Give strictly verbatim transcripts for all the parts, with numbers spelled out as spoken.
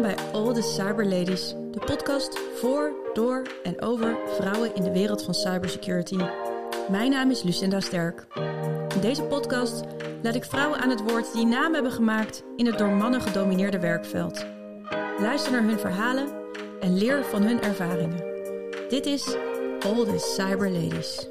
Welkom bij All the Cyber Ladies, de podcast voor, door en over vrouwen in de wereld van cybersecurity. Mijn naam is Lucinda Sterk. In deze podcast laat ik vrouwen aan het woord die naam hebben gemaakt in het door mannen gedomineerde werkveld. Luister naar hun verhalen en leer van hun ervaringen. Dit is All the Cyber Ladies.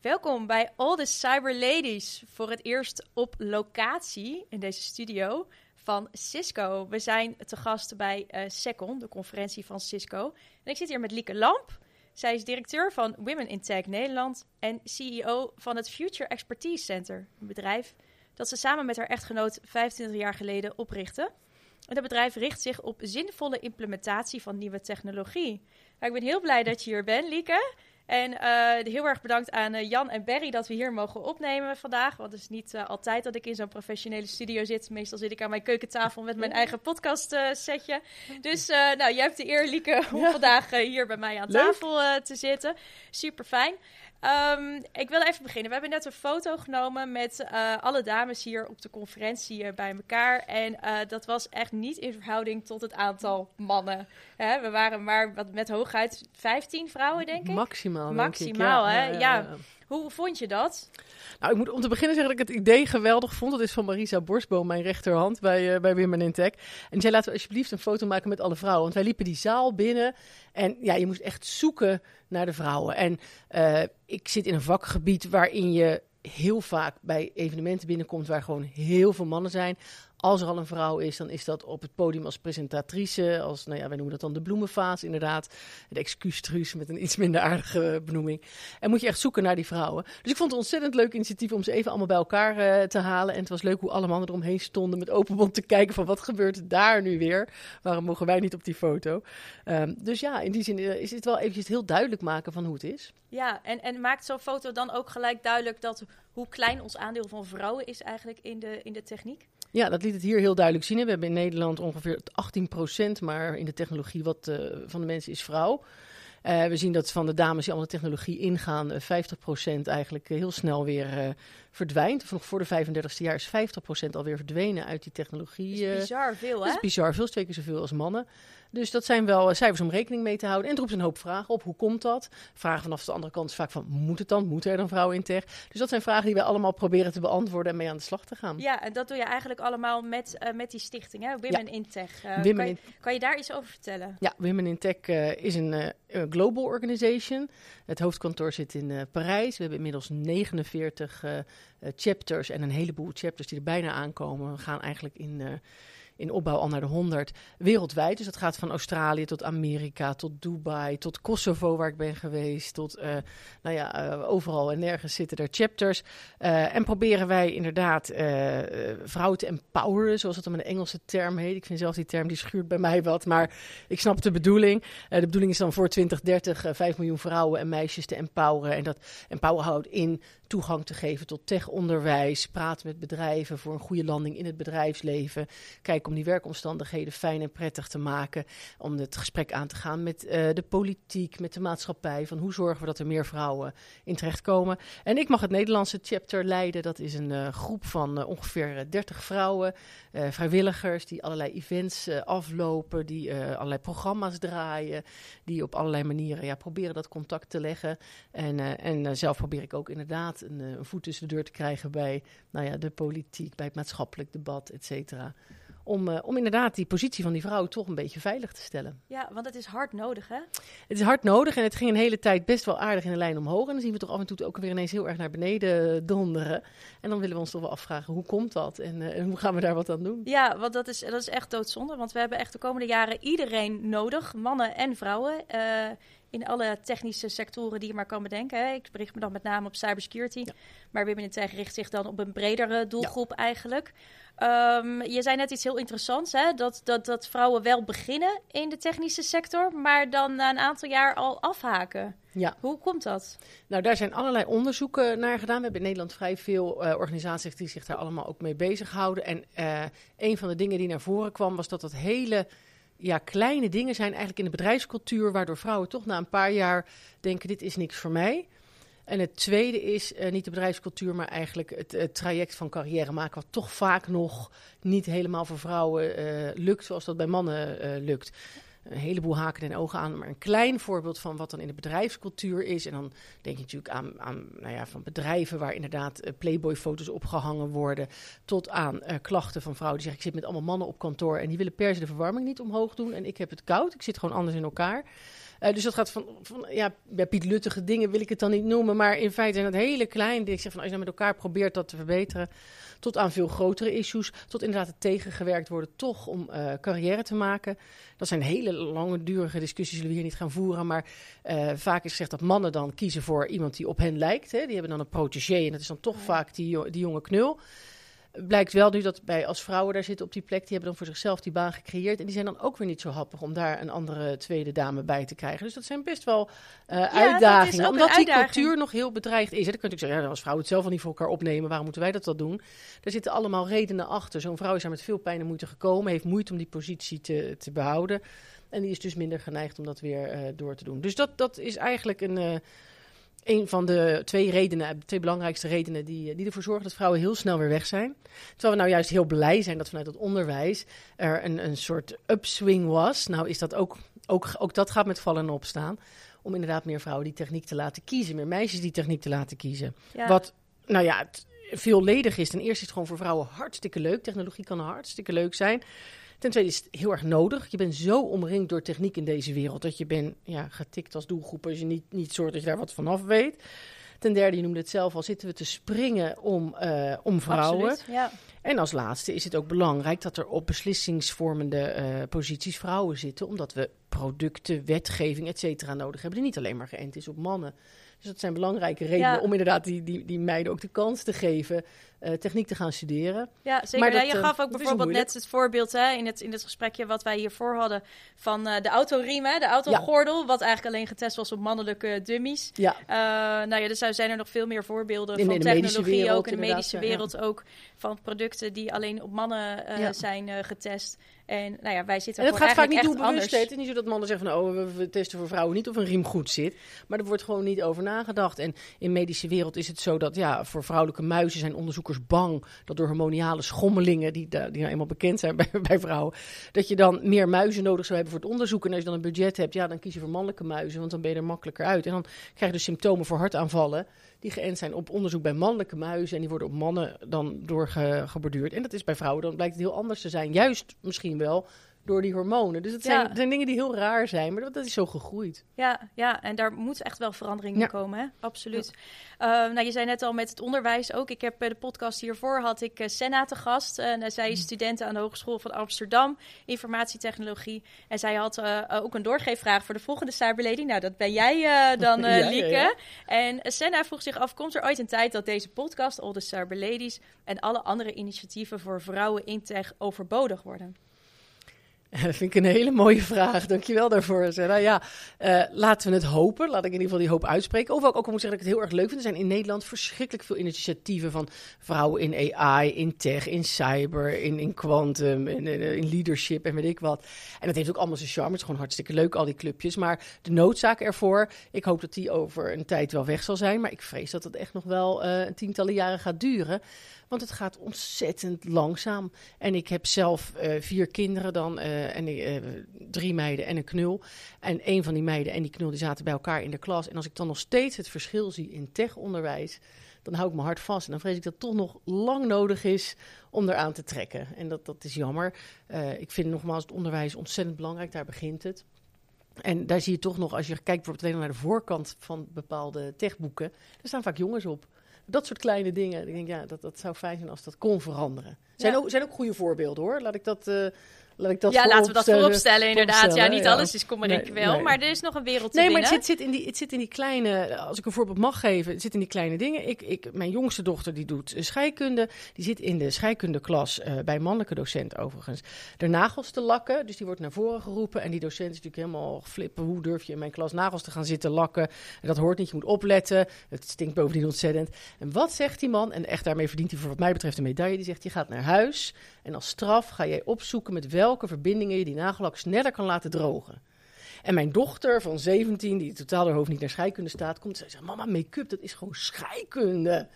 Welkom bij All the Cyber Ladies, voor het eerst op locatie in deze studio van Cisco. We zijn te gast bij uh, SECON, de conferentie van Cisco. En ik zit hier met Lieke Lamb. Zij is directeur van Women in Tech Nederland en C E O van het Future Expertise Center, een bedrijf dat ze samen met haar echtgenoot vijfentwintig jaar geleden oprichtte. En dat bedrijf richt zich op zinvolle implementatie van nieuwe technologie. Nou, ik ben heel blij dat je hier bent, Lieke. En uh, heel erg bedankt aan uh, Jan en Berry dat we hier mogen opnemen vandaag. Want het is niet uh, altijd dat ik in zo'n professionele studio zit. Meestal zit ik aan mijn keukentafel met mijn eigen podcast uh, setje. Dus uh, nou, jij hebt de eer, Lieke, om ja. vandaag uh, hier bij mij aan Leuk. tafel uh, te zitten. Super fijn. Um, ik wil even beginnen. We hebben net een foto genomen met uh, alle dames hier op de conferentie uh, bij elkaar. En uh, dat was echt niet in verhouding tot het aantal mannen. Hè, we waren maar wat, met hooguit vijftien vrouwen, denk ik. Maximaal, Maximaal, denk ik. Ja, hè? Ja, ja. ja. Hoe vond je dat? Nou, ik moet om te beginnen zeggen dat ik het idee geweldig vond. Dat is van Marisa Bosboom, mijn rechterhand bij, uh, bij Women in Tech. En die zei, laten we alsjeblieft een foto maken met alle vrouwen. Want wij liepen die zaal binnen en ja, je moest echt zoeken naar de vrouwen. En uh, ik zit in een vakgebied waarin je heel vaak bij evenementen binnenkomt waar gewoon heel veel mannen zijn. Als er al een vrouw is, dan is dat op het podium als presentatrice, als, nou ja, wij noemen dat dan de bloemenvaas inderdaad. De excuustruus met een iets minder aardige benoeming. En moet je echt zoeken naar die vrouwen. Dus ik vond het een ontzettend leuk initiatief om ze even allemaal bij elkaar uh, te halen. En het was leuk hoe alle mannen eromheen stonden met open mond te kijken van wat gebeurt daar nu weer? Waarom mogen wij niet op die foto? Um, dus ja, in die zin uh, is dit wel eventjes heel duidelijk maken van hoe het is. Ja, en, en maakt zo'n foto dan ook gelijk duidelijk dat hoe klein ons aandeel van vrouwen is eigenlijk in de, in de techniek? Ja, dat liet het hier heel duidelijk zien. We hebben in Nederland ongeveer achttien procent, maar in de technologie wat uh, van de mensen is vrouw. Uh, we zien dat van de dames die allemaal de technologie ingaan, uh, vijftig procent eigenlijk uh, heel snel weer uh, verdwijnt. Of nog voor de vijfendertigste jaar is vijftig procent alweer verdwenen uit die technologie. Dat is bizar veel, hè? Dat is bizar veel, twee keer zoveel als mannen. Dus dat zijn wel cijfers om rekening mee te houden. En er roept een hoop vragen op. Hoe komt dat? Vragen vanaf de andere kant is vaak van, moet het dan? Moeten er dan vrouwen in tech? Dus dat zijn vragen die wij allemaal proberen te beantwoorden en mee aan de slag te gaan. Ja, en dat doe je eigenlijk allemaal met, uh, met die stichting, hè? Women ja. in Tech. Uh, Women kan, in... Je, kan je daar iets over vertellen? Ja, Women in Tech uh, is een uh, global organization. Het hoofdkantoor zit in uh, Parijs. We hebben inmiddels negenenveertig uh, chapters en een heleboel chapters die er bijna aankomen. We gaan eigenlijk in... Uh, in opbouw al naar de honderd wereldwijd. Dus dat gaat van Australië tot Amerika, tot Dubai, tot Kosovo waar ik ben geweest. Tot, uh, nou ja, uh, overal en nergens zitten er chapters. Uh, en proberen wij inderdaad uh, vrouwen te empoweren, zoals dat dan een Engelse term heet. Ik vind zelf die term, die schuurt bij mij wat, maar ik snap de bedoeling. Uh, de bedoeling is dan voor twintig dertig uh, vijf miljoen vrouwen en meisjes te empoweren. En dat empower houdt in toegang te geven tot techonderwijs, praten met bedrijven voor een goede landing in het bedrijfsleven, kijk om die werkomstandigheden fijn en prettig te maken. Om het gesprek aan te gaan met uh, de politiek, met de maatschappij. Van hoe zorgen we dat er meer vrouwen in terechtkomen. En ik mag het Nederlandse chapter leiden. Dat is een uh, groep van uh, ongeveer dertig vrouwen. Uh, vrijwilligers die allerlei events uh, aflopen. Die uh, allerlei programma's draaien. Die op allerlei manieren ja, proberen dat contact te leggen. En, uh, en uh, zelf probeer ik ook inderdaad een, een voet tussen de deur te krijgen bij nou ja, de politiek. Bij het maatschappelijk debat, et cetera. Om, uh, om inderdaad die positie van die vrouw toch een beetje veilig te stellen. Ja, want het is hard nodig, hè? Het is hard nodig en het ging een hele tijd best wel aardig in de lijn omhoog. En dan zien we toch af en toe ook weer ineens heel erg naar beneden donderen. En dan willen we ons toch wel afvragen, hoe komt dat? En uh, hoe gaan we daar wat aan doen? Ja, want dat is, dat is echt doodzonde. Want we hebben echt de komende jaren iedereen nodig, mannen en vrouwen. Uh, in alle technische sectoren die je maar kan bedenken. Hè? Ik richt me dan met name op cybersecurity. Ja. Maar Women in Tech richt zich dan op een bredere doelgroep ja. eigenlijk. Um, je zei net iets heel interessants, hè? Dat, dat, dat vrouwen wel beginnen in de technische sector, maar dan na een aantal jaar al afhaken. Ja. Hoe komt dat? Nou, daar zijn allerlei onderzoeken naar gedaan. We hebben in Nederland vrij veel uh, organisaties die zich daar allemaal ook mee bezighouden. En uh, een van de dingen die naar voren kwam, was dat dat hele... Ja, kleine dingen zijn eigenlijk in de bedrijfscultuur, waardoor vrouwen toch na een paar jaar denken, dit is niks voor mij. En het tweede is uh, niet de bedrijfscultuur, maar eigenlijk het, het traject van carrière maken, wat toch vaak nog niet helemaal voor vrouwen uh, lukt zoals dat bij mannen uh, lukt. Een heleboel haken en ogen aan, maar een klein voorbeeld van wat dan in de bedrijfscultuur is. En dan denk je natuurlijk aan, aan nou ja, van bedrijven waar inderdaad uh, Playboy-foto's opgehangen worden, tot aan uh, klachten van vrouwen die zeggen, ik zit met allemaal mannen op kantoor en die willen per se de verwarming niet omhoog doen en ik heb het koud, ik zit gewoon anders in elkaar. Uh, dus dat gaat van, van ja, bij Piet Luttige dingen wil ik het dan niet noemen, maar in feite zijn dat hele kleine dingen. Ik zeg van, als je nou met elkaar probeert dat te verbeteren, tot aan veel grotere issues, tot inderdaad het tegengewerkt worden toch om uh, carrière te maken. Dat zijn hele langdurige discussies, die we hier niet gaan voeren, maar uh, vaak is gezegd dat mannen dan kiezen voor iemand die op hen lijkt. Hè. Die hebben dan een protégé en dat is dan toch vaak die, die jonge knul. Blijkt wel nu dat wij als vrouwen daar zitten op die plek, die hebben dan voor zichzelf die baan gecreëerd. En die zijn dan ook weer niet zo happig om daar een andere tweede dame bij te krijgen. Dus dat zijn best wel uh, ja, uitdagingen. Omdat uitdaging. Die cultuur nog heel bedreigd is. Hè? Dan kun je natuurlijk zeggen, ja, als vrouwen het zelf al niet voor elkaar opnemen, waarom moeten wij dat dan doen? Daar zitten allemaal redenen achter. Zo'n vrouw is daar met veel pijn en moeite gekomen, heeft moeite om die positie te, te behouden. En die is dus minder geneigd om dat weer uh, door te doen. Dus dat, dat is eigenlijk een... Uh, Een van de twee redenen, de twee belangrijkste redenen die, die ervoor zorgen dat vrouwen heel snel weer weg zijn. Terwijl we nou juist heel blij zijn dat vanuit het onderwijs er een, een soort upswing was. Nou is dat ook, ook, ook dat gaat met vallen en opstaan. Om inderdaad meer vrouwen die techniek te laten kiezen, meer meisjes die techniek te laten kiezen. Ja. Wat nou ja, het veelledig is. Ten eerste is het gewoon voor vrouwen hartstikke leuk. Technologie kan hartstikke leuk zijn. Ten tweede is het heel erg nodig. Je bent zo omringd door techniek in deze wereld dat je bent ja, getikt als doelgroep als je niet, niet zorgt dat je daar wat vanaf weet. Ten derde, je noemde het zelf al, zitten we te springen om, uh, om vrouwen. Absoluut, ja. En als laatste is het ook belangrijk dat er op beslissingsvormende uh, posities vrouwen zitten, omdat we producten, wetgeving, et cetera nodig hebben, die niet alleen maar geënt is op mannen. Dus dat zijn belangrijke redenen ja. om inderdaad die, die, die meiden ook de kans te geven uh, techniek te gaan studeren. Ja, zeker. Maar dat, ja, je gaf ook bijvoorbeeld net het voorbeeld hè, in, het, in het gesprekje wat wij hiervoor hadden van uh, de autoriem, hè, de autogordel, ja. wat eigenlijk alleen getest was op mannelijke dummies. Ja. Uh, nou ja, dus zijn er nog veel meer voorbeelden in, van in technologie wereld, ook, in de medische wereld ja. ook, van producten die alleen op mannen uh, ja. zijn uh, getest. En nou ja, wij zitten en dat gaat vaak niet doelbewust. Het is niet zo dat mannen zeggen van, oh, we, we testen voor vrouwen niet of een riem goed zit. Maar er wordt gewoon niet over nagedacht. En in de medische wereld is het zo dat ja, voor vrouwelijke muizen zijn onderzoekers bang dat door hormoniale schommelingen, die, die nou eenmaal bekend zijn bij, bij vrouwen, dat je dan meer muizen nodig zou hebben voor het onderzoek. En als je dan een budget hebt, ja, dan kies je voor mannelijke muizen, want dan ben je er makkelijker uit. En dan krijg je dus symptomen voor hartaanvallen die geënt zijn op onderzoek bij mannelijke muizen en die worden op mannen dan doorgeborduurd. En dat is bij vrouwen, dan blijkt het heel anders te zijn. Juist misschien wel door die hormonen. Dus het zijn, ja. zijn dingen die heel raar zijn, maar dat is zo gegroeid. Ja, ja en daar moet echt wel verandering in ja. komen, hè? Absoluut. Ja. Uh, nou, je zei net al met het onderwijs ook. Ik heb uh, de podcast hiervoor, had ik uh, Senna te gast. En uh, zij is studenten aan de Hogeschool van Amsterdam, informatietechnologie. En zij had uh, uh, ook een doorgeefvraag voor de volgende cyberlady. Nou, dat ben jij uh, dan, uh, ja, Lieke. Ja, ja. En uh, Senna vroeg zich af, komt er ooit een tijd dat deze podcast, All the Cyberladies, en alle andere initiatieven voor vrouwen in tech overbodig worden? Dat vind ik een hele mooie vraag. Dankjewel daarvoor. Nou ja, uh, laten we het hopen. Laat ik in ieder geval die hoop uitspreken. Of ook, ook moet ik zeggen dat ik het heel erg leuk vind. Er zijn in Nederland verschrikkelijk veel initiatieven van vrouwen in A I, in tech, in cyber, in, in quantum, in, in leadership en weet ik wat. En dat heeft ook allemaal zijn charme. Het is gewoon hartstikke leuk, al die clubjes. Maar de noodzaak ervoor, ik hoop dat die over een tijd wel weg zal zijn. Maar ik vrees dat dat echt nog wel uh, tientallen jaren gaat duren. Want het gaat ontzettend langzaam. En ik heb zelf uh, vier kinderen dan uh, en uh, drie meiden en een knul. En een van die meiden en die knul die zaten bij elkaar in de klas. En als ik dan nog steeds het verschil zie in techonderwijs, dan hou ik mijn hart vast. En dan vrees ik dat het toch nog lang nodig is om eraan te trekken. En dat, dat is jammer. Uh, ik vind nogmaals het onderwijs ontzettend belangrijk. Daar begint het. En daar zie je toch nog, als je kijkt bijvoorbeeld alleen naar de voorkant van bepaalde techboeken, daar staan vaak jongens op. Dat soort kleine dingen. Ik denk, ja, dat, dat zou fijn zijn als dat kon veranderen. Zijn, ja. ook, zijn ook goede voorbeelden, hoor. Laat ik dat... Uh... Laat ik dat ja, laten we dat vooropstellen, inderdaad. Opstellen, ja, niet ja. alles is kom en ik wel, nee. maar er is nog een wereld te nee, winnen. Nee, maar het zit, zit in die, het zit in die kleine... Als ik een voorbeeld mag geven, het zit in die kleine dingen. Ik, ik, mijn jongste dochter, die doet scheikunde. Die zit in de scheikundeklas uh, bij een mannelijke docent overigens. De nagels te lakken, dus die wordt naar voren geroepen. En die docent is natuurlijk helemaal flippen. Hoe durf je in mijn klas nagels te gaan zitten lakken? En dat hoort niet, je moet opletten. Het stinkt bovendien ontzettend. En wat zegt die man? En echt daarmee verdient hij voor wat mij betreft een medaille. Die zegt, je gaat naar huis en als straf ga jij opzoeken met welke verbindingen je die nagellak sneller kan laten drogen. En mijn dochter van zeventien, die totaal haar hoofd niet naar scheikunde staat, komt en zegt, mama, make-up, dat is gewoon scheikunde.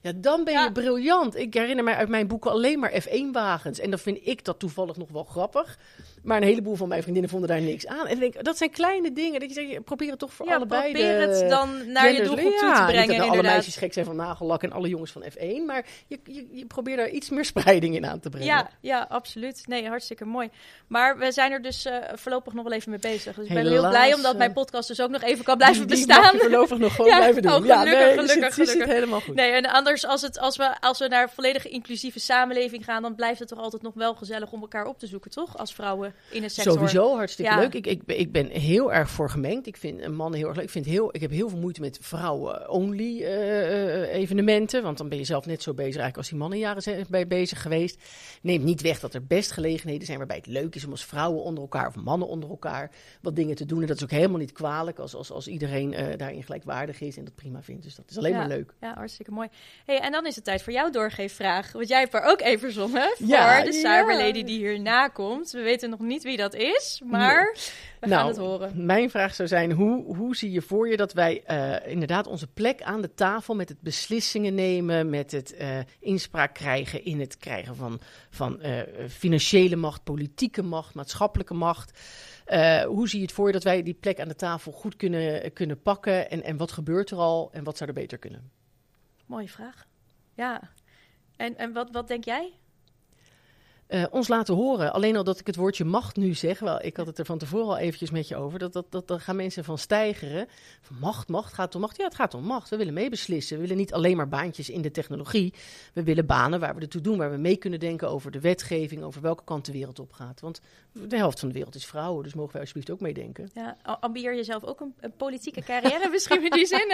Ja, dan ben je ja. briljant. Ik herinner mij uit mijn boeken alleen maar F één wagens. En dan vind ik dat toevallig nog wel grappig. Maar een heleboel van mijn vriendinnen vonden daar niks aan. En ik denk, dat zijn kleine dingen. Dat je zegt, probeer het toch voor ja, allebei. Probeer de het dan naar je doelgroep ja, toe te brengen. Niet dat alle meisjes gek zijn van nagellak en alle jongens van F één. Maar je, je, je probeert daar iets meer spreiding in aan te brengen. Ja, ja, absoluut. Nee, hartstikke mooi. Maar we zijn er dus uh, voorlopig nog wel even mee bezig. Dus ik ben heel blij omdat mijn podcast dus ook nog even kan blijven die, die bestaan. Die voorlopig nog gewoon ja, blijven doen. Oh, gelukkig, ja, nee, gelukkig, gelukkig. Zit, zit helemaal goed. Nee, en anders Als, het, als, we, als we naar een volledig inclusieve samenleving gaan, dan blijft het toch altijd nog wel gezellig om elkaar op te zoeken, toch? Als vrouwen in een sector. Sowieso, hartstikke ja. leuk. Ik, ik, ik ben heel erg voor gemengd. Ik vind mannen heel erg leuk. Ik, vind heel, ik heb heel veel moeite met vrouwen-only uh, evenementen, want dan ben je zelf net zo bezig eigenlijk als die mannen jaren zijn bij bezig geweest. Neemt niet weg dat er best gelegenheden zijn waarbij het leuk is om als vrouwen onder elkaar of mannen onder elkaar wat dingen te doen. En dat is ook helemaal niet kwalijk als, als, als iedereen uh, daarin gelijkwaardig is en dat prima vindt. Dus dat is alleen ja. maar leuk. Ja, hartstikke mooi. Hey, en dan is het tijd voor jouw doorgeefvraag. Want jij hebt er ook even verzonnen voor ja, de cyberlady ja. die hierna komt. We weten nog niet wie dat is, maar nee. we nou, gaan het horen. Mijn vraag zou zijn, hoe, hoe zie je voor je dat wij uh, inderdaad onze plek aan de tafel met het beslissingen nemen, met het uh, inspraak krijgen in het krijgen van, van uh, financiële macht, politieke macht, maatschappelijke macht. Uh, hoe zie je het voor je dat wij die plek aan de tafel goed kunnen, kunnen pakken? En, en wat gebeurt er al en wat zou er beter kunnen? Mooie vraag. Ja. En, en wat, wat denk jij? Uh, ons laten horen. Alleen al dat ik het woordje macht nu zeg. Wel, ik had het er van tevoren al eventjes met je over. Dat, dat, dat, dat gaan mensen van stijgeren. Van macht, macht, gaat het om macht? Ja, het gaat om macht. We willen meebeslissen. We willen niet alleen maar baantjes in de technologie. We willen banen waar we ertoe doen. Waar we mee kunnen denken over de wetgeving. Over welke kant de wereld op gaat. Want de helft van de wereld is vrouwen. Dus mogen wij alsjeblieft ook meedenken. Ja, ambieer jezelf ook een, een politieke carrière misschien in die zin?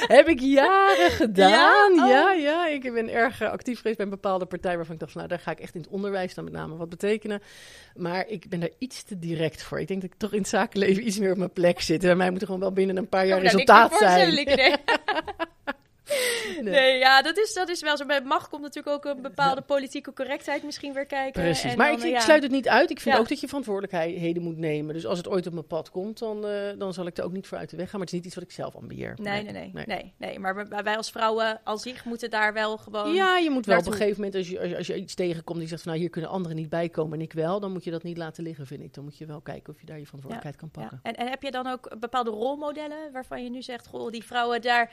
Heb ik jaren gedaan. Ja, oh. ja, ja, ik ben erg actief geweest bij een bepaalde partij. Waarvan ik dacht, nou, daar ga ik echt in het onderwijs. Wij staan met name wat betekenen. Maar ik ben daar iets te direct voor. Ik denk dat ik toch in het zakenleven iets meer op mijn plek zit. En mij moet er gewoon wel binnen een paar jaar oh, resultaat zijn. Nee. nee, ja, dat is, dat is wel zo. Bij macht komt natuurlijk ook een bepaalde politieke correctheid misschien weer kijken. Precies, en maar dan, ik, ja. ik sluit het niet uit. Ik vind ja. ook dat je verantwoordelijkheden moet nemen. Dus als het ooit op mijn pad komt, dan, uh, dan zal ik er ook niet voor uit de weg gaan. Maar het is niet iets wat ik zelf ambieer. Nee, nee, nee. nee. nee, nee. Maar wij als vrouwen als zich moeten daar wel gewoon... Ja, je moet wel op een gegeven moment, als je, als je, als je iets tegenkomt die zegt van, nou, hier kunnen anderen niet bij komen en ik wel, dan moet je dat niet laten liggen, vind ik. Dan moet je wel kijken of je daar je verantwoordelijkheid ja. kan pakken. Ja. En, en heb je dan ook bepaalde rolmodellen waarvan je nu zegt, goh, die vrouwen daar...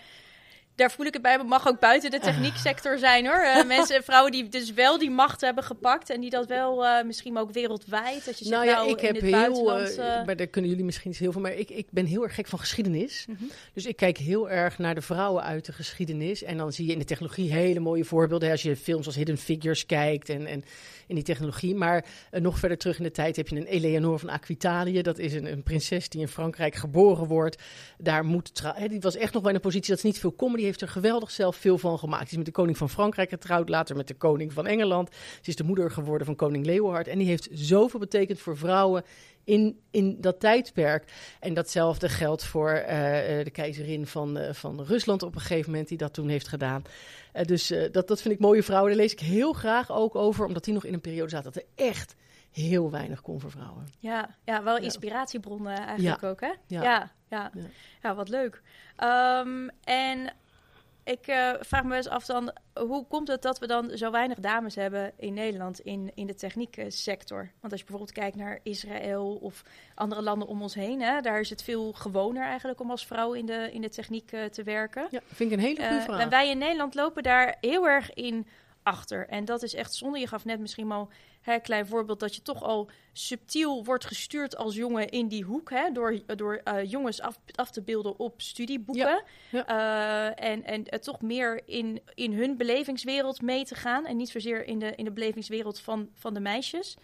Daar voel ik het bij. Het mag ook buiten de technieksector zijn, hoor. Uh, mensen, vrouwen die dus wel die macht hebben gepakt en die dat wel uh, misschien ook wereldwijd. Dat je zegt, nou ja, nou, ik heb heel, uh, maar daar kunnen jullie misschien niet heel veel. Maar ik, ik ben heel erg gek van geschiedenis. Mm-hmm. Dus ik kijk heel erg naar de vrouwen uit de geschiedenis. En dan zie je in de technologie hele mooie voorbeelden. Als je films als Hidden Figures kijkt en, en in die technologie. Maar uh, nog verder terug in de tijd heb je een Eleanor van Aquitanië. Dat is een, een prinses die in Frankrijk geboren wordt. Daar moet tra- He, die was echt nog bij een positie dat is niet veel comedy. Heeft er geweldig zelf veel van gemaakt. Ze is met de koning van Frankrijk getrouwd, later met de koning van Engeland. Ze is de moeder geworden van koning Leeuwenhart. En die heeft zoveel betekend voor vrouwen in, in dat tijdperk. En datzelfde geldt voor uh, de keizerin van, uh, van Rusland op een gegeven moment, die dat toen heeft gedaan. Uh, dus uh, dat, dat vind ik mooie vrouwen. Daar lees ik heel graag ook over, omdat die nog in een periode zaten dat er echt heel weinig kon voor vrouwen. Ja, ja wel inspiratiebronnen ja. eigenlijk ja. ook, hè? Ja. Ja, ja. ja. ja wat leuk. Um, en... Ik uh, vraag me eens af dan, hoe komt het dat we dan zo weinig dames hebben in Nederland in, in de technieksector? Want als je bijvoorbeeld kijkt naar Israël of andere landen om ons heen, hè, daar is het veel gewoner eigenlijk om als vrouw in de, in de techniek uh, te werken. Ja, vind ik een hele goede uh, vraag. En wij in Nederland lopen daar heel erg in achter. En dat is echt zonde. Je gaf net misschien wel een klein voorbeeld dat je toch al subtiel wordt gestuurd als jongen in die hoek. Hè, door door uh, jongens af, af te beelden op studieboeken. Ja, ja. Uh, en, en uh, toch meer in, in hun belevingswereld mee te gaan. En niet zozeer in de, in de belevingswereld van, van de meisjes.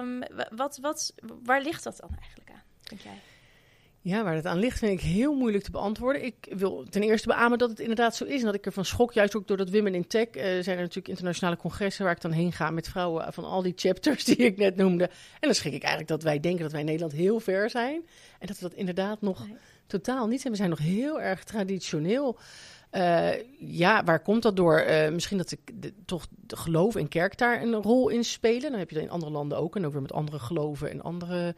Um, wat, wat, waar ligt dat dan eigenlijk aan, denk jij? Ja, waar het aan ligt vind ik heel moeilijk te beantwoorden. Ik wil ten eerste beamen dat het inderdaad zo is. En dat ik ervan schok, juist ook door dat Women in Tech. Uh, zijn er natuurlijk internationale congressen waar ik dan heen ga met vrouwen van al die chapters die ik net noemde. En dan schrik ik eigenlijk dat wij denken dat wij in Nederland heel ver zijn. En dat we dat inderdaad nog nee. totaal niet zijn. We zijn nog heel erg traditioneel. Uh, ja, waar komt dat door? Uh, misschien dat de, de, toch de geloof en kerk daar een rol in spelen. Dan heb je dat in andere landen ook. En ook weer met andere geloven en andere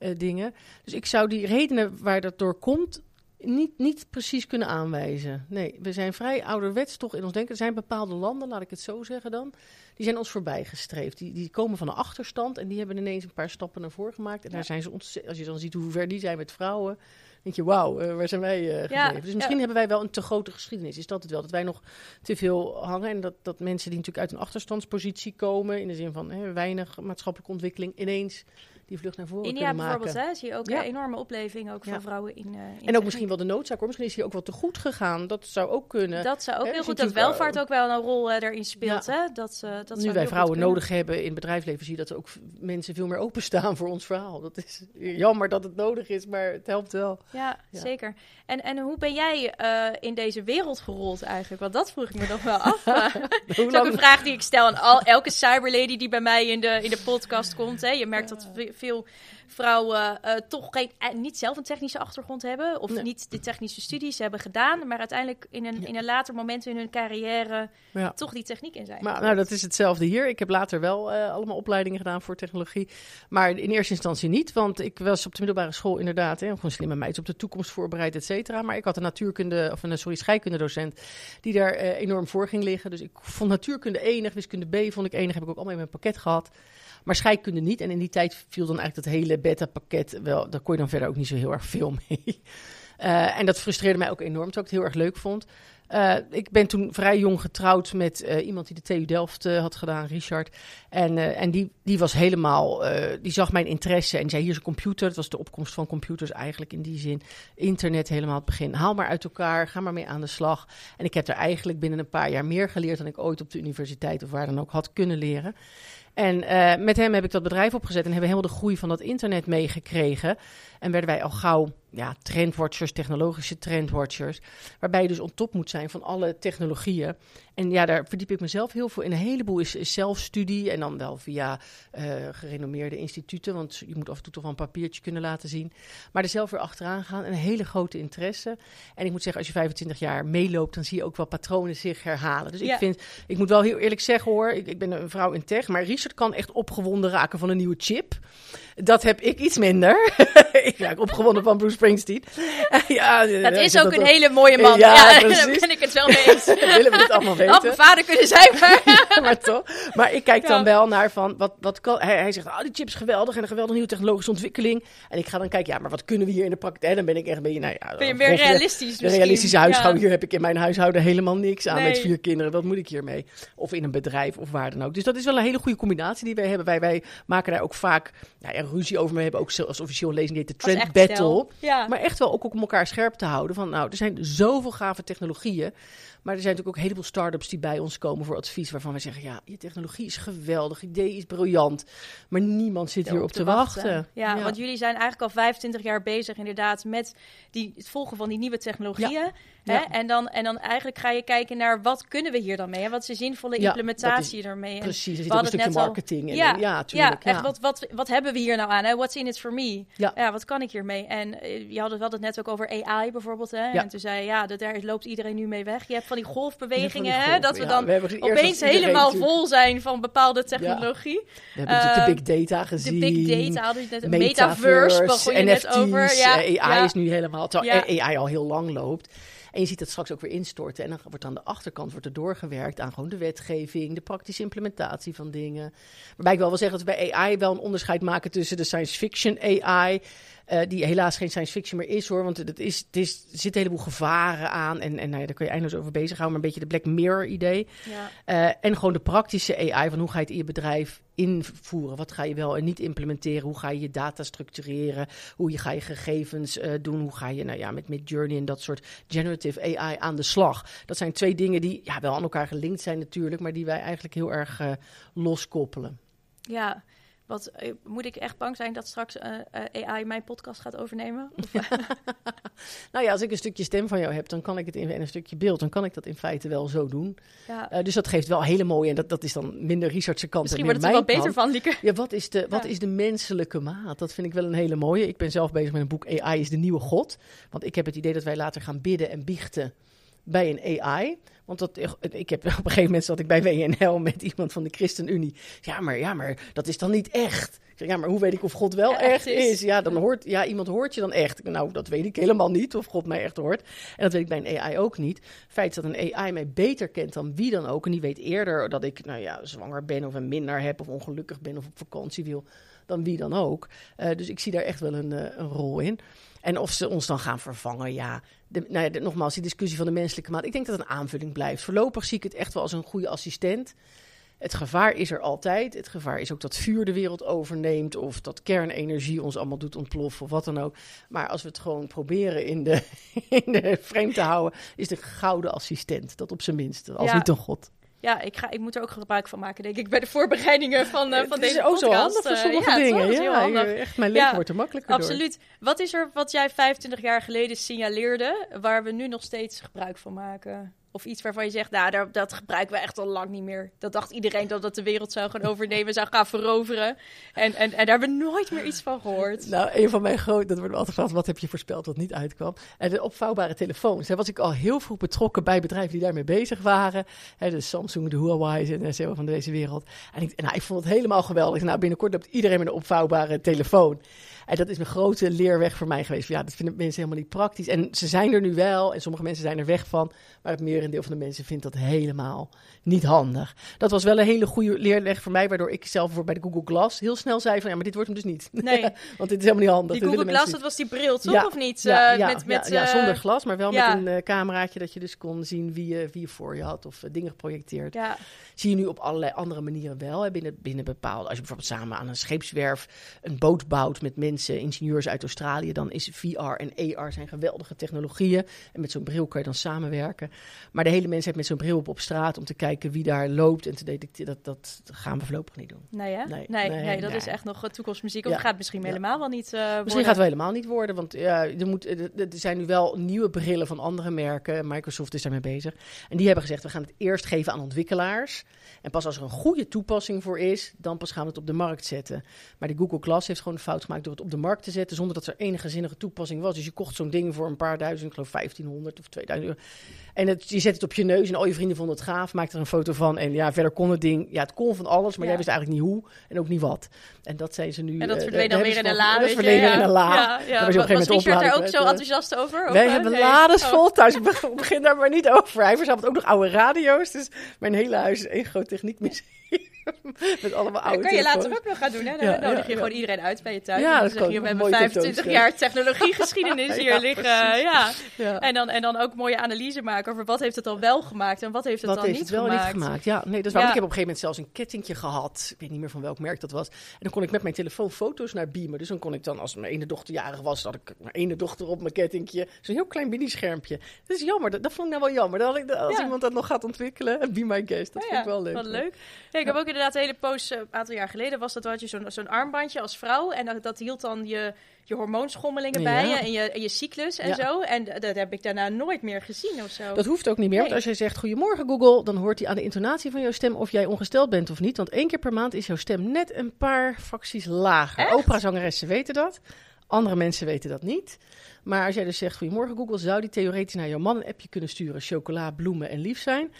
uh, dingen. Dus ik zou die redenen waar dat door komt niet, niet precies kunnen aanwijzen. Nee, we zijn vrij ouderwets toch in ons denken. Er zijn bepaalde landen, laat ik het zo zeggen dan, die zijn ons voorbij gestreefd. Die, die komen van een achterstand en die hebben ineens een paar stappen naar voren gemaakt. En ja. daar zijn ze ontzettend, als je dan ziet hoe ver die zijn met vrouwen, denk je, wauw, uh, waar zijn wij uh, gebleven? Ja, dus misschien ja. hebben wij wel een te grote geschiedenis. Is dat het wel? Dat wij nog te veel hangen en dat, dat mensen die natuurlijk uit een achterstandspositie komen, in de zin van hè, weinig maatschappelijke ontwikkeling, ineens die vlucht naar voren India kunnen maken. India bijvoorbeeld, hè, zie je ook ja. een enorme opleving ook ja. van vrouwen in, uh, in en ook techniek. Misschien wel de noodzaak, hoor. Misschien is hier ook wel te goed gegaan. Dat zou ook kunnen. Dat zou ook hè, heel goed, dat welvaart ook wel een rol daarin uh, speelt. Ja. Hè? Dat, uh, dat nu zou wij vrouwen nodig hebben in het bedrijfsleven, zie je dat ook mensen veel meer openstaan voor ons verhaal. Dat is jammer dat het nodig is, maar het helpt wel. Ja, ja, zeker. En, en hoe ben jij uh, in deze wereld gerold eigenlijk? Want dat vroeg ik me nog wel af. Dat is ook een vraag die ik stel aan al, elke cyberlady die bij mij in de, in de podcast komt. Hè. Je merkt dat v- veel vrouwen uh, toch geen, uh, niet zelf een technische achtergrond hebben. Of nee. niet de technische studies hebben gedaan. Maar uiteindelijk in een, ja. in een later moment in hun carrière ja. toch die techniek in zijn. Maar, nou, dat is hetzelfde hier. Ik heb later wel uh, allemaal opleidingen gedaan voor technologie. Maar in eerste instantie niet. Want ik was op de middelbare school inderdaad, hè, gewoon slimme meid op de toekomst voorbereid, et cetera. Maar ik had een natuurkunde, of een sorry, scheikundedocent die daar uh, enorm voor ging liggen. Dus ik vond natuurkunde enig, wiskunde B vond ik enig, heb ik ook allemaal in mijn pakket gehad. Maar scheikunde niet. En in die tijd viel dan eigenlijk dat hele beta-pakket wel, daar kon je dan verder ook niet zo heel erg veel mee. Uh, en dat frustreerde mij ook enorm, terwijl ik het heel erg leuk vond. Uh, ik ben toen vrij jong getrouwd met uh, iemand die de T U Delft uh, had gedaan, Richard. En, uh, en die, die was helemaal, uh, die zag mijn interesse en die zei, hier is een computer. Dat was de opkomst van computers eigenlijk in die zin. Internet helemaal het begin. Haal maar uit elkaar, ga maar mee aan de slag. En ik heb er eigenlijk binnen een paar jaar meer geleerd dan ik ooit op de universiteit of waar dan ook had kunnen leren. En uh, met hem heb ik dat bedrijf opgezet en hebben helemaal de groei van dat internet meegekregen. En werden wij al gauw ja, trendwatchers, technologische trendwatchers. Waarbij je dus on top moet zijn van alle technologieën. En ja, daar verdiep ik mezelf heel veel in. Een heleboel is, is zelfstudie en dan wel via uh, gerenommeerde instituten. Want je moet af en toe toch wel een papiertje kunnen laten zien. Maar er zelf weer achteraan gaan. Een hele grote interesse. En ik moet zeggen, als je vijfentwintig jaar meeloopt, dan zie je ook wel patronen zich herhalen. Dus ja. ik vind, ik moet wel heel eerlijk zeggen hoor, ik, ik ben een vrouw in tech, maar Richard kan echt opgewonden raken van een nieuwe chip. Dat heb ik iets minder. Ik raak opgewonden van Bruce Springsteen. Ja, dat is ook dat een dat... hele mooie man. Ja, ja, daar ben ik het wel mee eens. Willen we dit allemaal weten? Al mijn vader kunnen zijn, maar... ja, maar toch. Maar ik kijk dan ja. wel naar van... Wat, wat kan... hij, hij zegt, oh, die chip is geweldig en een geweldige nieuwe technologische ontwikkeling. En ik ga dan kijken, ja, maar wat kunnen we hier in de praktijk... En dan ben ik echt een beetje... Nou ja, ben je meer realistisch de, de realistische huishouden. Ja. Hier heb ik in mijn huishouden helemaal niks aan nee. met vier kinderen. Wat moet ik hiermee? Of in een bedrijf of waar dan ook. Dus dat is wel een hele goede combinatie die wij hebben. Wij, wij maken daar ook vaak... Nou ja, ruzie over me hebben ook als officieel lezen die heet de Trend Battle. Ja. Maar echt wel ook, ook om elkaar scherp te houden. Van, nou, er zijn zoveel gave technologieën. Maar er zijn natuurlijk ook een heleboel start-ups die bij ons komen voor advies. Waarvan wij zeggen, ja, je technologie is geweldig. Idee is briljant. Maar niemand zit hierop te wachten. wachten. Ja, ja, want jullie zijn eigenlijk al vijfentwintig jaar bezig inderdaad met die, het volgen van die nieuwe technologieën. Ja. Hè? Ja. En, dan, en dan eigenlijk ga je kijken naar wat kunnen we hier dan mee? Hè? Wat is de zinvolle implementatie ja, daarmee? En precies, er zit ook een stukje marketing al... in. Ja, en, ja, tuurlijk, ja, echt ja. Wat, wat, wat hebben we hier nou aan? Hè? What's in it for me? Ja. ja, wat kan ik hiermee? En je had het, had het net ook over A I bijvoorbeeld. Hè? Ja. En toen zei je, ja, dat, daar loopt iedereen nu mee weg. Je hebt van die golfbewegingen, van die golven, hè? Dat we dan ja, we opeens helemaal natuurlijk. vol zijn van bepaalde technologie. Ja. We hebben uh, de big data gezien. De big data, dus net, metaverse, begon je N F T's, net over. Ja, A I ja. is nu helemaal, terwijl ja. A I al heel lang loopt. En je ziet dat straks ook weer instorten. En dan wordt aan de achterkant wordt er doorgewerkt aan gewoon de wetgeving, de praktische implementatie van dingen. Waarbij ik wel wil zeggen dat we bij A I wel een onderscheid maken tussen de science fiction A I, uh, die helaas geen science fiction meer is hoor, want het is, het is, er zitten een heleboel gevaren aan. En, en nou ja, daar kun je eindeloos over bezighouden, maar een beetje de Black Mirror idee. Ja. Uh, en gewoon de praktische A I, van hoe ga je het in je bedrijf invoeren? Wat ga je wel en niet implementeren? Hoe ga je je data structureren? Hoe ga je gegevens uh, doen? Hoe ga je nou ja, met Midjourney en dat soort generative A I aan de slag? Dat zijn twee dingen die ja, wel aan elkaar gelinkt zijn natuurlijk, maar die wij eigenlijk heel erg uh, loskoppelen. Ja, wat, uh, moet ik echt bang zijn dat straks uh, uh, A I mijn podcast gaat overnemen? Nou ja, als ik een stukje stem van jou heb, dan kan ik het in en een stukje beeld, dan kan ik dat in feite wel zo doen. Ja. Uh, dus dat geeft wel hele mooie, en dat, dat is dan minder Richardse kant. Misschien wordt het er wel kant. beter van, Lieke. Ja, wat is de, wat ja. is de menselijke maat? Dat vind ik wel een hele mooie. Ik ben zelf bezig met een boek A I is de nieuwe God. Want ik heb het idee dat wij later gaan bidden en biechten. bij een A I. Want dat, ik heb, op een gegeven moment zat ik bij W N L met iemand van de ChristenUnie. Ja, maar, ja, maar dat is dan niet echt. Ja, maar hoe weet ik of God wel ja, echt is? is? Ja, dan hoort, ja, iemand hoort je dan echt. Nou, dat weet ik helemaal niet, of God mij echt hoort. En dat weet ik bij een A I ook niet. Het feit dat een A I mij beter kent dan wie dan ook... en die weet eerder dat ik nou ja, zwanger ben of een minder heb... of ongelukkig ben of op vakantie wil, dan wie dan ook. Uh, dus ik zie daar echt wel een, uh, een rol in. En of ze ons dan gaan vervangen, ja... De, nou ja de, nogmaals, die discussie van de menselijke maat... ik denk dat het een aanvulling blijft. Voorlopig zie ik het echt wel als een goede assistent... Het gevaar is er altijd. Het gevaar is ook dat vuur de wereld overneemt... of dat kernenergie ons allemaal doet ontploffen of wat dan ook. Maar als we het gewoon proberen in de, in de frame te houden... is de gouden assistent, dat op zijn minst, als ja. niet een god. Ja, ik, ga, ik moet er ook gebruik van maken, denk ik, bij de voorbereidingen van, uh, van het deze podcast. Het is ook zo handig voor sommige uh, ja, dingen. Ja, heel handig. Echt, mijn leven ja, wordt er makkelijker absoluut. Door. Absoluut. Wat is er wat jij vijfentwintig jaar geleden signaleerde... waar we nu nog steeds gebruik van maken... Of iets waarvan je zegt, nou, dat, dat gebruiken we echt al lang niet meer. Dat dacht iedereen dat dat de wereld zou gaan overnemen, zou gaan veroveren. En, en, en daar hebben we nooit meer iets van gehoord. Nou, een van mijn grote, dat wordt me altijd gevraagd, wat heb je voorspeld wat niet uitkwam? En de opvouwbare telefoons. Daar was ik al heel vroeg betrokken bij bedrijven die daarmee bezig waren. He, de Samsung, de Huawei's en zo van deze wereld. En ik, nou, ik vond het helemaal geweldig. Nou, binnenkort loopt iedereen met een opvouwbare telefoon. En dat is een grote leerweg voor mij geweest. Ja, dat vinden mensen helemaal niet praktisch. En ze zijn er nu wel en sommige mensen zijn er weg van. Maar het merendeel van de mensen vindt dat helemaal niet handig. Dat was wel een hele goede leerweg voor mij. Waardoor ik zelf voor bij de Google Glass heel snel zei van... ja, maar dit wordt hem dus niet. Nee. Want dit is helemaal niet handig. Die Google Glass, dat was die bril, toch? Ja, of niet? Ja, uh, ja, met, met, ja, ja, zonder glas, maar wel ja. met een uh, cameraatje... dat je dus kon zien wie je, wie je voor je had of uh, dingen geprojecteerd. Ja. Zie je nu op allerlei andere manieren wel. Hè, binnen, binnen bepaalde... Als je bijvoorbeeld samen aan een scheepswerf een boot bouwt... met mensen... ingenieurs uit Australië, dan is V R en A R zijn geweldige technologieën. En met zo'n bril kan je dan samenwerken. Maar de hele mensheid met zo'n bril op, op straat om te kijken wie daar loopt en te detecteren, dat, dat gaan we voorlopig niet doen. Nee, hè? Nee, nee, nee, nee dat nee. is echt nog toekomstmuziek. Of ja. gaat misschien ja. helemaal wel niet uh, worden. Misschien gaat het wel helemaal niet worden, want ja, er, moet, er, er zijn nu wel nieuwe brillen van andere merken. Microsoft is daarmee bezig. En die hebben gezegd, we gaan het eerst geven aan ontwikkelaars. En pas als er een goede toepassing voor is, dan pas gaan we het op de markt zetten. Maar de Google Glass heeft gewoon een fout gemaakt door het op de markt te zetten zonder dat er enige zinnige toepassing was. Dus je kocht zo'n ding voor een paar duizend, ik geloof vijftienhonderd of tweeduizend euro. En het, je zet het op je neus en al je vrienden vonden het gaaf, maakt er een foto van. En ja, verder kon het ding, ja, het kon van alles, maar ja. jij wist eigenlijk niet hoe en ook niet wat. En dat zijn ze nu... En dat verdween uh, dan weer in een la. Dat verdween weer in een la. Ja, ja. Was, was Richard opladen, daar ook zo enthousiast over? Wij uh, hebben nee. lades vol oh. thuis. Ik begin daar maar niet over. Hij verzamelt ook nog oude radio's, dus mijn hele huis is één groot techniekmuseum. Met allemaal oude. Dat kan je later ook nog gaan doen. Hè? Dan ja, nodig ja, je ja. gewoon iedereen uit bij je thuis. Ja, dat kan. We hebben vijfentwintig jaar technologiegeschiedenis hier ja, liggen. Ja. Ja. En, dan, en dan ook mooie analyse maken over wat heeft het dan wel gemaakt en wat heeft het wat dan heeft niet het gemaakt. Wat heeft wel niet gemaakt? Ja, nee, dat is waar. Ja. Ik heb op een gegeven moment zelfs een kettingje gehad. Ik weet niet meer van welk merk dat was. En dan kon ik met mijn telefoon foto's naar beamen. Dus dan kon ik dan, als mijn ene dochter jarig was, had ik mijn ene dochter op mijn kettingje. Zo'n heel klein mini-schermpje. Dat is jammer. Dat, dat vond ik nou wel jammer. Dat ik, als ja. iemand dat nog gaat ontwikkelen, be my guest. Dat ja, vind ik wel leuk. Wat leuk. Ja, ik heb ook inderdaad een hele poos, een aantal jaar geleden was dat, had je zo'n, zo'n armbandje als vrouw. En dat, dat hield dan je, je hormoonschommelingen bij ja. je, en je en je cyclus en ja. zo. En dat heb ik daarna nooit meer gezien of zo. Dat hoeft ook niet meer, nee. Want als jij zegt goedemorgen Google, dan hoort hij aan de intonatie van jouw stem of jij ongesteld bent of niet. Want één keer per maand is jouw stem net een paar fracties lager. Opera-zangeressen weten dat. Andere mensen weten dat niet. Maar als jij dus zegt, goedemorgen Google, zou die theoretisch naar jouw man een appje kunnen sturen? Chocola, bloemen en lief zijn.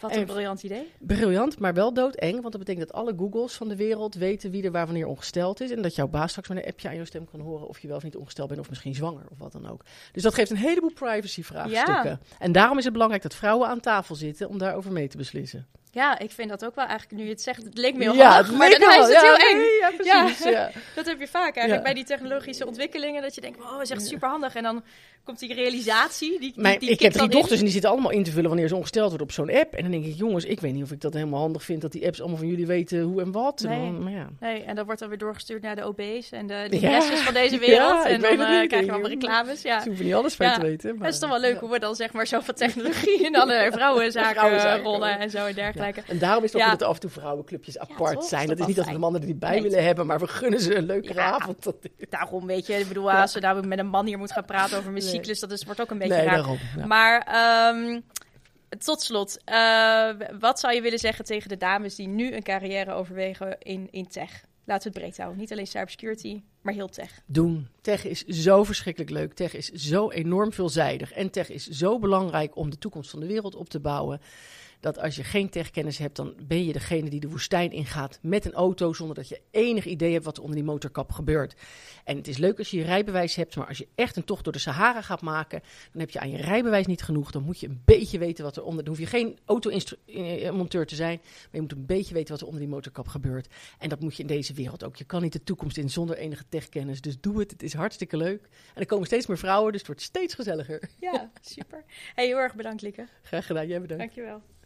Wat een en, briljant idee. Briljant, maar wel doodeng. Want dat betekent dat alle Googles van de wereld weten wie er waar wanneer ongesteld is. En dat jouw baas straks met een appje aan jouw stem kan horen of je wel of niet ongesteld bent of misschien zwanger of wat dan ook. Dus dat geeft een heleboel privacyvraagstukken. Ja. En daarom is het belangrijk dat vrouwen aan tafel zitten om daarover mee te beslissen. Ja, ik vind dat ook wel eigenlijk, nu je het zegt, het leek me heel ja, handig, maar dan is het heel ja, eng. Nee, ja, precies, ja. Ja. Dat heb je vaak eigenlijk ja. bij die technologische ontwikkelingen, dat je denkt, oh, dat is echt ja. superhandig. En dan komt die realisatie, die, die, die ik heb drie dochters in. En die zitten allemaal in te vullen wanneer ze ongesteld wordt op zo'n app. En dan denk ik, jongens, ik weet niet of ik dat helemaal handig vind, dat die apps allemaal van jullie weten hoe en wat. Nee, en, maar ja. nee. en dat wordt dan weer doorgestuurd naar de O B's en de lesjes ja. van deze wereld. Ja, en dan uh, krijg je allemaal reclames. Ja. Ze hoeven niet alles van ja. te weten. Maar, het is toch wel leuk ja. hoe we dan zeg maar zoveel technologie in alle vrouwenzaken rollen en zo en dergelijke. Ja. En daarom is het ook ja. dat er af en toe vrouwenclubjes apart ja, toch, zijn. Dat, dat is niet dat we de mannen er niet bij nee. willen hebben, maar we gunnen ze een leuke ja. avond. Dat daarom, weet je, ik bedoel, ja. als we daar met een man hier moet gaan praten over mijn nee. cyclus, dat is, wordt ook een beetje nee, raar. Daarom, ja. Maar um, tot slot, uh, wat zou je willen zeggen tegen de dames die nu een carrière overwegen in, in tech? laten we het breed houden. Niet alleen cybersecurity, maar heel tech. Doen. Tech is zo verschrikkelijk leuk. Tech is zo enorm veelzijdig. En tech is zo belangrijk om de toekomst van de wereld op te bouwen. Dat als je geen techkennis hebt, dan ben je degene die de woestijn ingaat met een auto, zonder dat je enig idee hebt wat er onder die motorkap gebeurt. En het is leuk als je je rijbewijs hebt, maar als je echt een tocht door de Sahara gaat maken, dan heb je aan je rijbewijs niet genoeg. Dan moet je een beetje weten wat er onder... Dan hoef je geen automonteur te zijn, maar je moet een beetje weten wat er onder die motorkap gebeurt. En dat moet je in deze wereld ook. Je kan niet de toekomst in zonder enige techkennis. Dus doe het. Het is hartstikke leuk. En er komen steeds meer vrouwen, dus het wordt steeds gezelliger. Ja, super. Hey, heel erg bedankt, Lieke. Graag gedaan. Jij bedankt. Dankjewel.